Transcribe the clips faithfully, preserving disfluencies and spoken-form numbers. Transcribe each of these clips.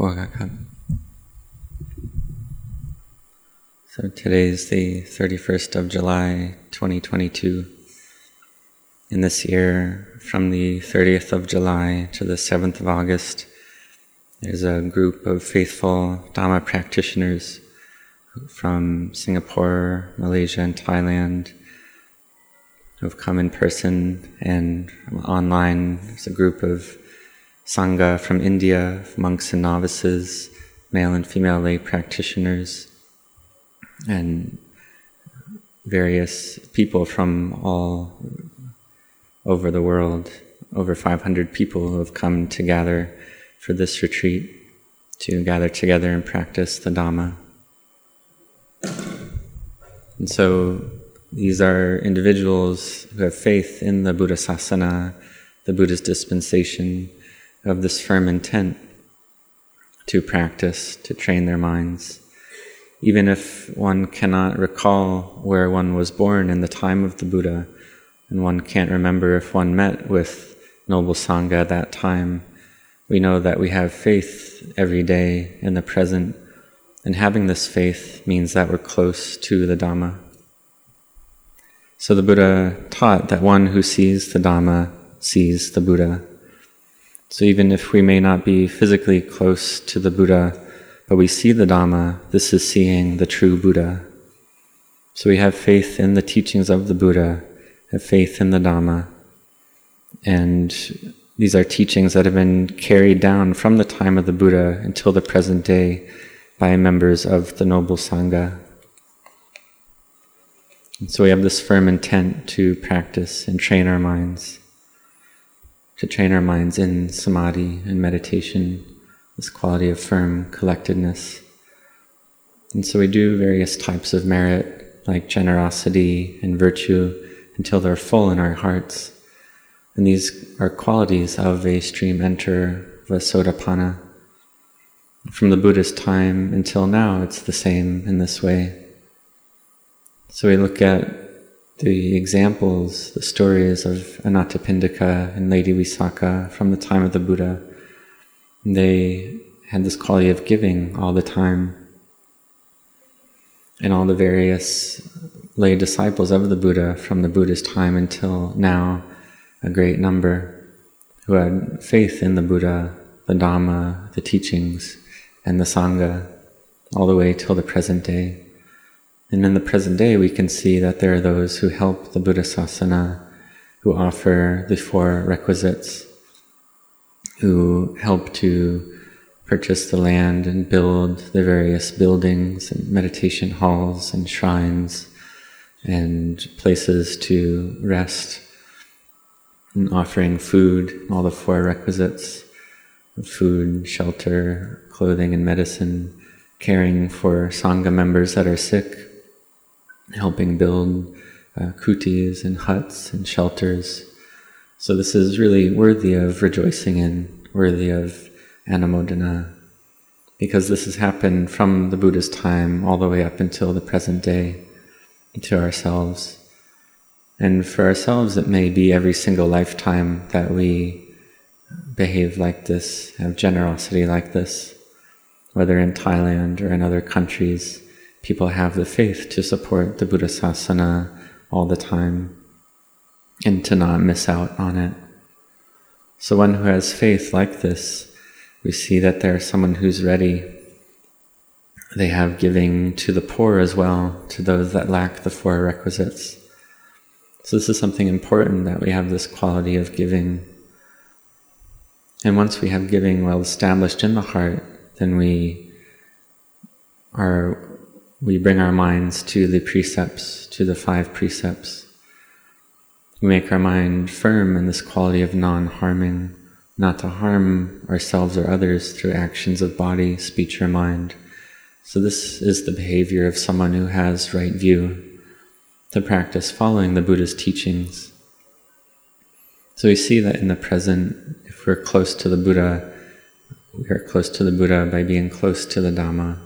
Kumara Kasapa. So today is the thirty-first of July, twenty twenty-two. In this year, from the thirtieth of July to the seventh of August, there's a group of faithful Dhamma practitioners from Singapore, Malaysia, and Thailand who've come in person, and online there's a group of Sangha from India, monks and novices, male and female lay practitioners, and various people from all over the world, over five hundred people who have come to gather for this retreat, to gather together and practice the Dhamma. And so these are individuals who have faith in the Buddha Sasana, the Buddha's dispensation, of this firm intent to practice, to train their minds. Even if one cannot recall where one was born in the time of the Buddha, and one can't remember if one met with noble Sangha at that time, we know that we have faith every day in the present, and having this faith means that we're close to the Dhamma. So the Buddha taught that one who sees the Dhamma sees the Buddha. So even if we may not be physically close to the Buddha, but we see the Dhamma, this is seeing the true Buddha. So we have faith in the teachings of the Buddha, have faith in the Dhamma. And these are teachings that have been carried down from the time of the Buddha until the present day by members of the noble Sangha. And so we have this firm intent to practice and train our minds, to train our minds in samadhi and meditation, this quality of firm collectedness. And so we do various types of merit, like generosity and virtue, until they're full in our hearts. And these are qualities of a stream enterer, of a sotapanna. From the Buddha's time until now, it's the same in this way. So we look at the examples, the stories of Anathapindika and Lady Visakha from the time of the Buddha. They had this quality of giving all the time. And all the various lay disciples of the Buddha from the Buddha's time until now, a great number, who had faith in the Buddha, the Dhamma, the teachings, and the Sangha, all the way till the present day. And in the present day, we can see that there are those who help the Buddha Sasana, who offer the four requisites, who help to purchase the land and build the various buildings and meditation halls and shrines and places to rest, and offering food, all the four requisites, food, shelter, clothing and medicine, caring for Sangha members that are sick, helping build uh, kutis and huts and shelters. So this is really worthy of rejoicing in, worthy of Annamodana, because this has happened from the Buddha's time all the way up until the present day to ourselves. And for ourselves, it may be every single lifetime that we behave like this, have generosity like this, whether in Thailand or in other countries. People have the faith to support the Buddha Sasana all the time, and to not miss out on it. So one who has faith like this, we see that there's someone who's ready. They have giving to the poor as well, to those that lack the four requisites. So this is something important, that we have this quality of giving. And once we have giving well established in the heart, then we are we bring our minds to the precepts, to the five precepts. We make our mind firm in this quality of non-harming, not to harm ourselves or others through actions of body, speech, or mind. So this is the behavior of someone who has right view, to practice following the Buddha's teachings. So we see that in the present, if we're close to the Buddha, we are close to the Buddha by being close to the Dhamma.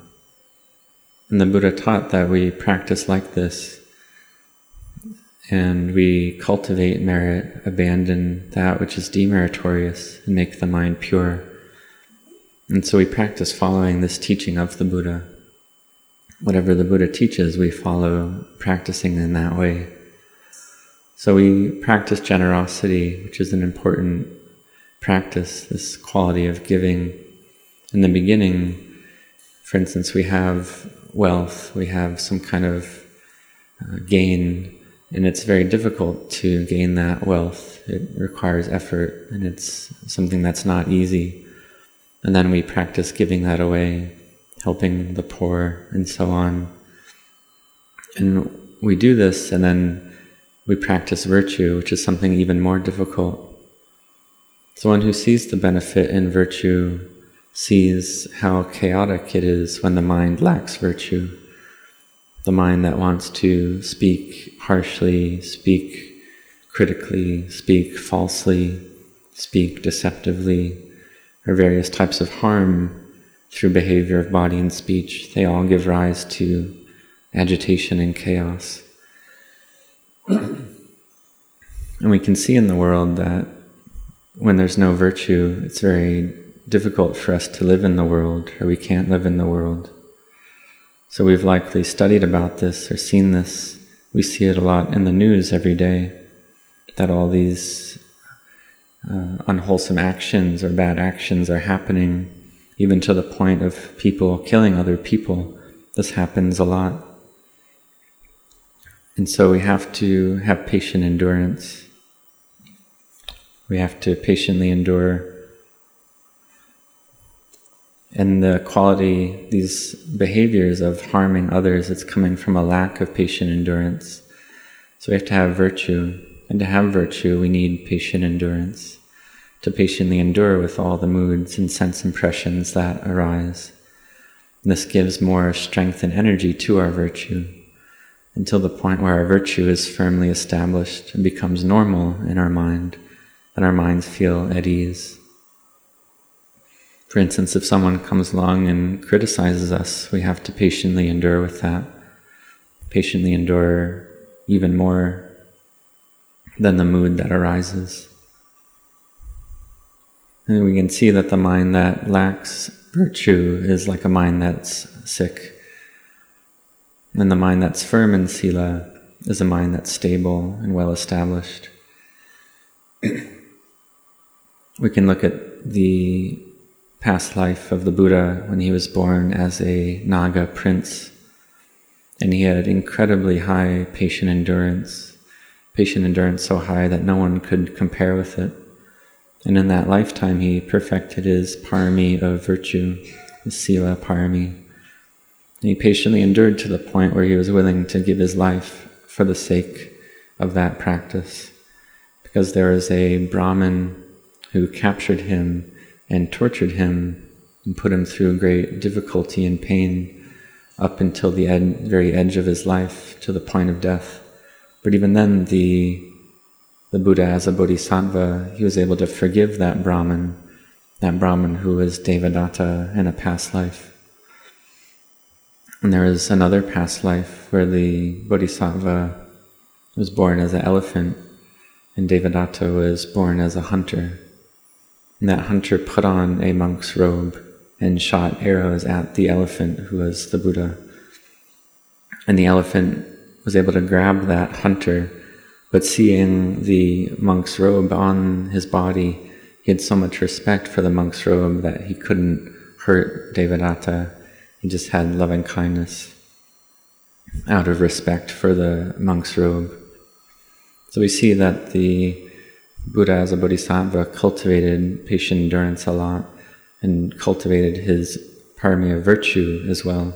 And the Buddha taught that we practice like this, and we cultivate merit, abandon that which is demeritorious, and make the mind pure. And so we practice following this teaching of the Buddha. Whatever the Buddha teaches, we follow practicing in that way. So we practice generosity, which is an important practice, this quality of giving. In the beginning, for instance, we have wealth, we have some kind of uh, gain, and it's very difficult to gain that wealth. It requires effort, and it's something that's not easy. And then we practice giving that away, helping the poor, and so on. And we do this, and then we practice virtue, which is something even more difficult. So one who sees the benefit in virtue sees how chaotic it is when the mind lacks virtue. The mind that wants to speak harshly, speak critically, speak falsely, speak deceptively, or various types of harm through behavior of body and speech, they all give rise to agitation and chaos. And we can see in the world that when there's no virtue, it's very difficult for us to live in the world, or we can't live in the world. So we've likely studied about this or seen this. We see it a lot in the news every day, that all these uh, unwholesome actions or bad actions are happening, even to the point of people killing other people. This happens a lot. And so we have to have patient endurance. We have to patiently endure. And the quality, these behaviors of harming others, it's coming from a lack of patient endurance. So we have to have virtue. And to have virtue, we need patient endurance, to patiently endure with all the moods and sense impressions that arise. And this gives more strength and energy to our virtue, until the point where our virtue is firmly established and becomes normal in our mind, and our minds feel at ease. For instance, if someone comes along and criticizes us, we have to patiently endure with that, patiently endure even more than the mood that arises. And we can see that the mind that lacks virtue is like a mind that's sick. And the mind that's firm in sila is a mind that's stable and well-established. We can look at the past life of the Buddha when he was born as a Naga prince. And he had incredibly high patient endurance, patient endurance so high that no one could compare with it. And in that lifetime, he perfected his parami of virtue, his sila parami. And he patiently endured to the point where he was willing to give his life for the sake of that practice. Because there was a Brahmin who captured him and tortured him and put him through great difficulty and pain up until the ed- very edge of his life, to the point of death. But even then, the The Buddha, as a Bodhisattva, he was able to forgive that Brahmin, that Brahmin who was Devadatta in a past life. And there was another past life where the Bodhisattva was born as an elephant and Devadatta was born as a hunter. And that hunter put on a monk's robe and shot arrows at the elephant who was the Buddha. And the elephant was able to grab that hunter, but seeing the monk's robe on his body, he had so much respect for the monk's robe that he couldn't hurt Devadatta. He just had loving kindness out of respect for the monk's robe. So we see that the Buddha as a Bodhisattva cultivated patient endurance a lot and cultivated his parami of virtue as well.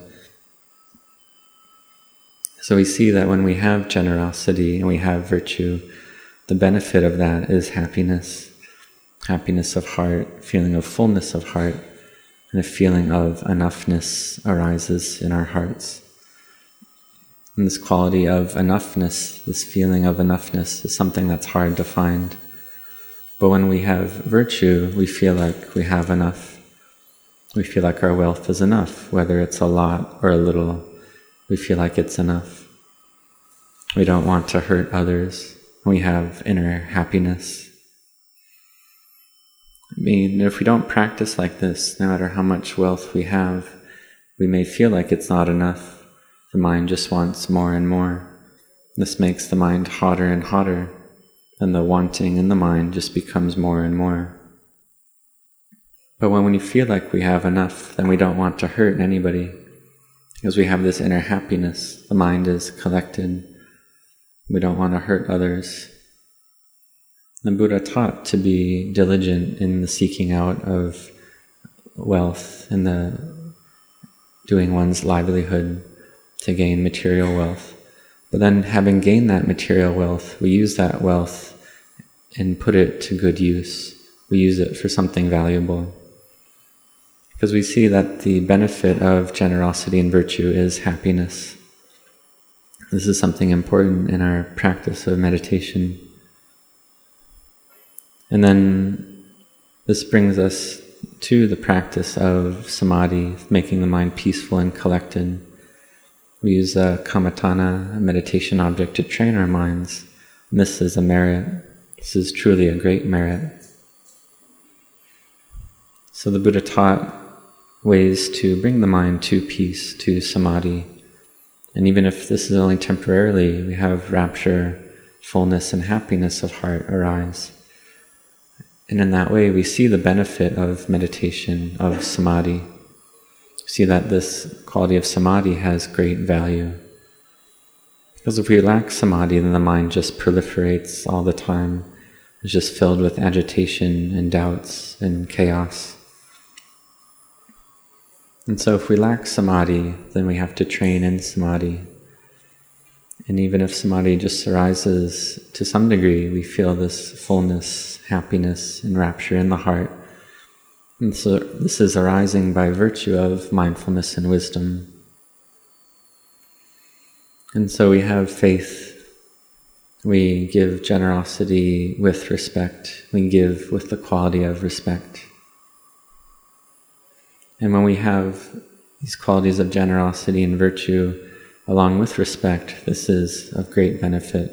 So we see that when we have generosity and we have virtue, the benefit of that is happiness, happiness of heart, feeling of fullness of heart, and a feeling of enoughness arises in our hearts. And this quality of enoughness, this feeling of enoughness, is something that's hard to find. But when we have virtue, we feel like we have enough. We feel like our wealth is enough, whether it's a lot or a little. We feel like it's enough. We don't want to hurt others. We have inner happiness. I mean, if we don't practice like this, no matter how much wealth we have, we may feel like it's not enough. The mind just wants more and more. This makes the mind hotter and hotter, and the wanting in the mind just becomes more and more. But when we feel like we have enough, then we don't want to hurt anybody, because we have this inner happiness. The mind is collected. We don't want to hurt others. The Buddha taught to be diligent in the seeking out of wealth, in the doing one's livelihood to gain material wealth. But then, having gained that material wealth, we use that wealth and put it to good use. We use it for something valuable. Because we see that the benefit of generosity and virtue is happiness. This is something important in our practice of meditation. And then this brings us to the practice of samadhi, making the mind peaceful and collected. We use a kamatana, a meditation object, to train our minds. And this is a merit. This is truly a great merit. So the Buddha taught ways to bring the mind to peace, to samadhi. And even if this is only temporarily, we have rapture, fullness, and happiness of heart arise. And in that way, we see the benefit of meditation, of samadhi. We see that this quality of samadhi has great value. Because if we lack samadhi, then the mind just proliferates all the time. It's just filled with agitation and doubts and chaos. And so if we lack samadhi, then we have to train in samadhi. And even if samadhi just arises to some degree, we feel this fullness, happiness, and rapture in the heart. And so this is arising by virtue of mindfulness and wisdom. And so we have faith. We give generosity with respect. We give with the quality of respect. And when we have these qualities of generosity and virtue, along with respect, this is of great benefit.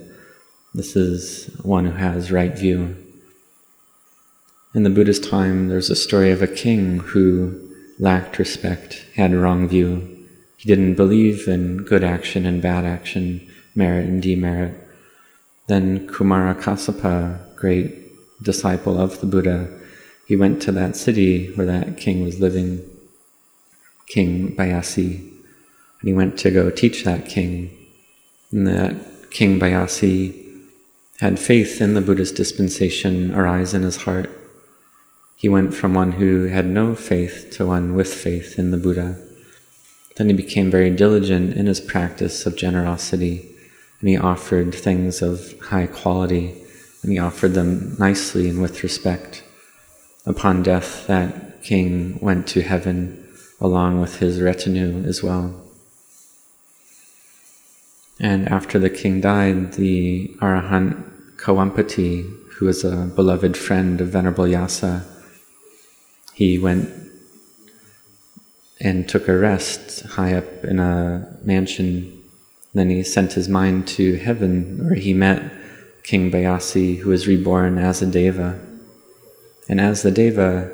This is one who has right view. In the Buddha's time, there's a story of a king who lacked respect, had a wrong view. He didn't believe in good action and bad action, merit and demerit. Then Kumara Kasapa, great disciple of the Buddha, he went to that city where that king was living, King Pāyāsi. He went to go teach that king. And that King Pāyāsi had faith in the Buddha's dispensation arise in his heart. He went from one who had no faith to one with faith in the Buddha. Then he became very diligent in his practice of generosity, and he offered things of high quality, and he offered them nicely and with respect. Upon death, that king went to heaven along with his retinue as well. And after the king died, the arahant Gavampati, who was a beloved friend of Venerable Yasa, he went and took a rest high up in a mansion. Then he sent his mind to heaven, where he met King Pāyāsi, who was reborn as a deva. And as the deva,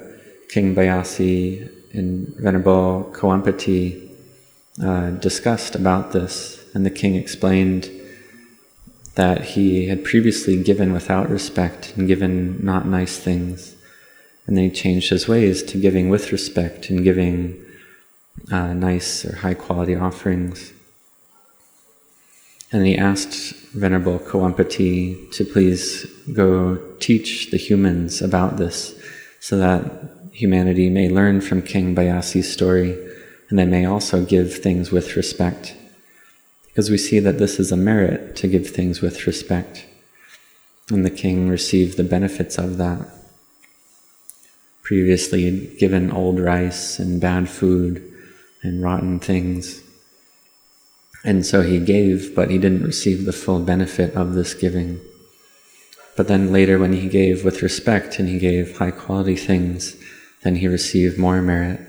King Pāyāsi and Venerable Gavampati uh, discussed about this. And the king explained that he had previously given without respect and given not nice things. And then he changed his ways to giving with respect and giving uh, nice or high quality offerings. And he asked Venerable Gavampati to please go teach the humans about this, so that humanity may learn from King Pāyāsi's story, and they may also give things with respect. Because we see that this is a merit to give things with respect. And the king received the benefits of that. Previously he'd given old rice and bad food and rotten things. And so he gave, but he didn't receive the full benefit of this giving. But then later, when he gave with respect and he gave high quality things, then he received more merit.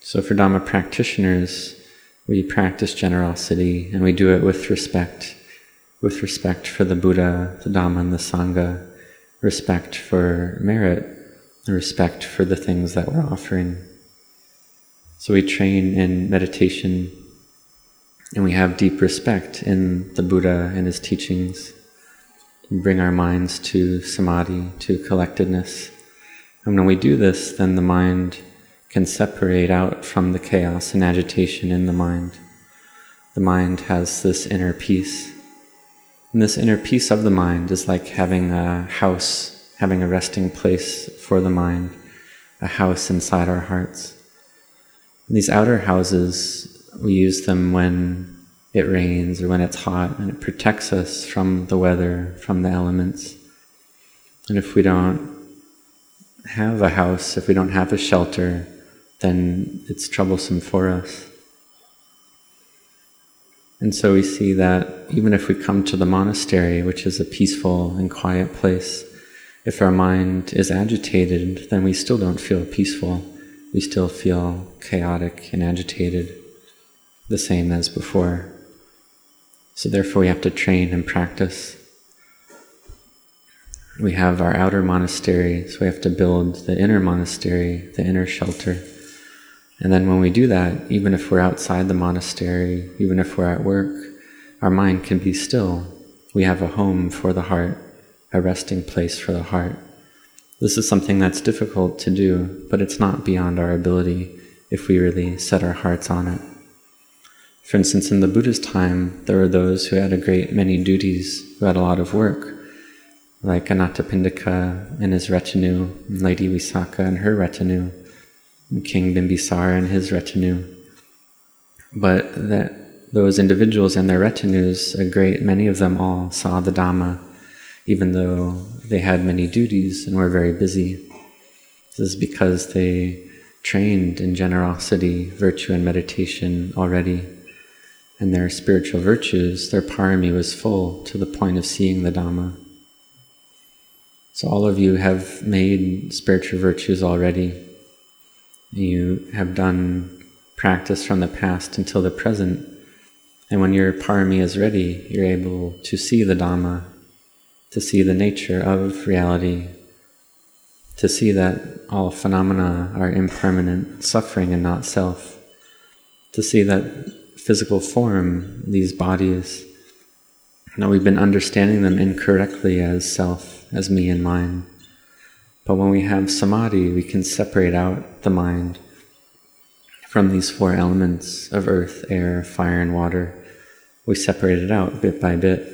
So for Dhamma practitioners, we practice generosity, and we do it with respect, with respect for the Buddha, the Dhamma, and the Sangha, respect for merit, the respect for the things that we're offering. So we train in meditation, and we have deep respect in the Buddha and his teachings. We bring our minds to samadhi, to collectedness. And when we do this, then the mind can separate out from the chaos and agitation in the mind. The mind has this inner peace. And this inner peace of the mind is like having a house, having a resting place for the mind, a house inside our hearts. And these outer houses, we use them when it rains or when it's hot, and it protects us from the weather, from the elements. And if we don't have a house, if we don't have a shelter, then it's troublesome for us. And so we see that even if we come to the monastery, which is a peaceful and quiet place, if our mind is agitated, then we still don't feel peaceful. We still feel chaotic and agitated, the same as before. So therefore we have to train and practice. We have our outer monastery, so we have to build the inner monastery, the inner shelter. And then when we do that, even if we're outside the monastery, even if we're at work, our mind can be still. We have a home for the heart, a resting place for the heart. This is something that's difficult to do, but it's not beyond our ability if we really set our hearts on it. For instance, in the Buddha's time, there were those who had a great many duties, who had a lot of work, like Anathapindika and his retinue, and Lady Visakha and her retinue, and King Bimbisara and his retinue. But that those individuals and their retinues, a great many of them all saw the Dhamma, even though they had many duties and were very busy. This is because they trained in generosity, virtue, and meditation already. And their spiritual virtues, their parami was full to the point of seeing the Dhamma. So all of you have made spiritual virtues already. You have done practice from the past until the present. And when your parami is ready, you're able to see the Dhamma, to see the nature of reality, to see that all phenomena are impermanent, suffering and not self, to see that physical form, these bodies, now we've been understanding them incorrectly as self, as me and mine. But when we have samadhi, we can separate out the mind from these four elements of earth, air, fire, and water. We separate it out bit by bit.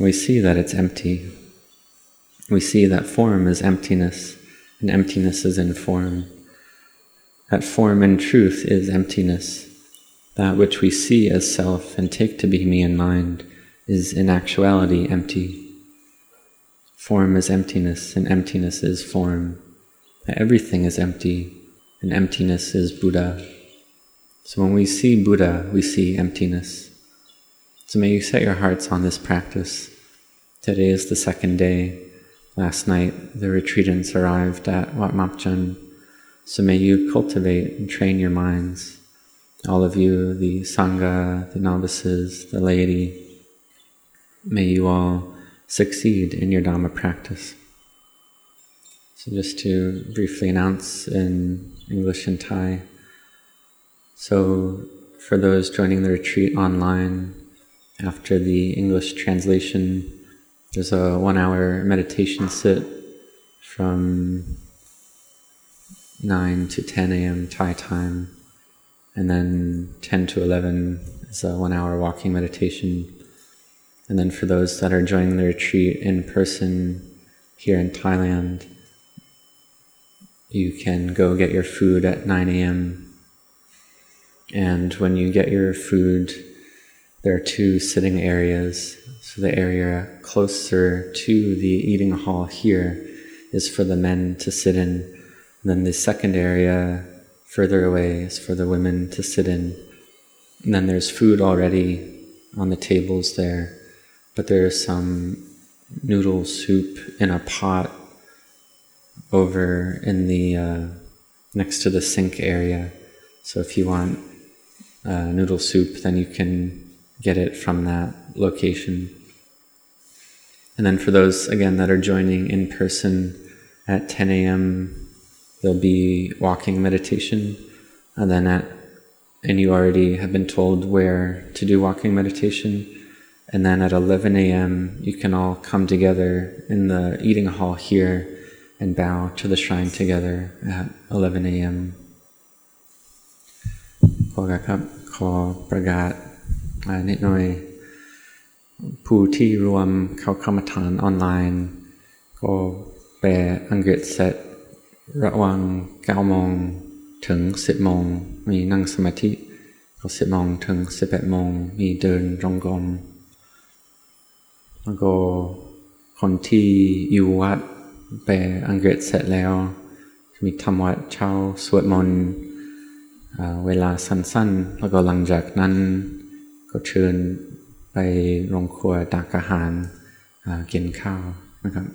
We see that it's empty. We see that form is emptiness, and emptiness is in form. That form in truth is emptiness. That which we see as self and take to be me and mind is in actuality empty. Form is emptiness, and emptiness is form. Everything is empty, and emptiness is Buddha. So when we see Buddha, we see emptiness. So may you set your hearts on this practice. Today is the second day. Last night, the retreatants arrived at Wat Maphjan. So may you cultivate and train your minds. All of you, the Sangha, the novices, the laity, may you all succeed in your Dhamma practice. So just to briefly announce in English and Thai. So for those joining the retreat online, after the English translation, there's a one hour meditation sit from nine to ten a.m. Thai time, and then ten to eleven is a one hour walking meditation. And then for those that are joining the retreat in person here in Thailand, you can go get your food at nine a.m. And when you get your food, there are two sitting areas. So the area closer to the eating hall here is for the men to sit in. And then the second area further away is for the women to sit in. And then there's food already on the tables there. But there's some noodle soup in a pot over in the uh, next to the sink area. So if you want uh, noodle soup, then you can get it from that location. And then for those, again, that are joining in person at ten a.m. there'll be walking meditation, and then at and you already have been told where to do walking meditation, and then at eleven a.m. you can all come together in the eating hall here and bow to the shrine together at eleven a.m. ก็แปลอังกฤษเสร็จระหว่างเก้าโมงถึงสิบโมงมีนั่งสมาธิก็สิบโมงถึงสิบเอ็ดโมงมีเดินจงกรมแล้วก็คนที่อยู่วัดแปลอังกฤษเสร็จแล้วมีทำวัดเช้าสวดมนต์เวลาสั้นๆแล้วก็หลังจากนั้นก็เชิญไปโรงครัวตักอาหารกินข้าวนะครับ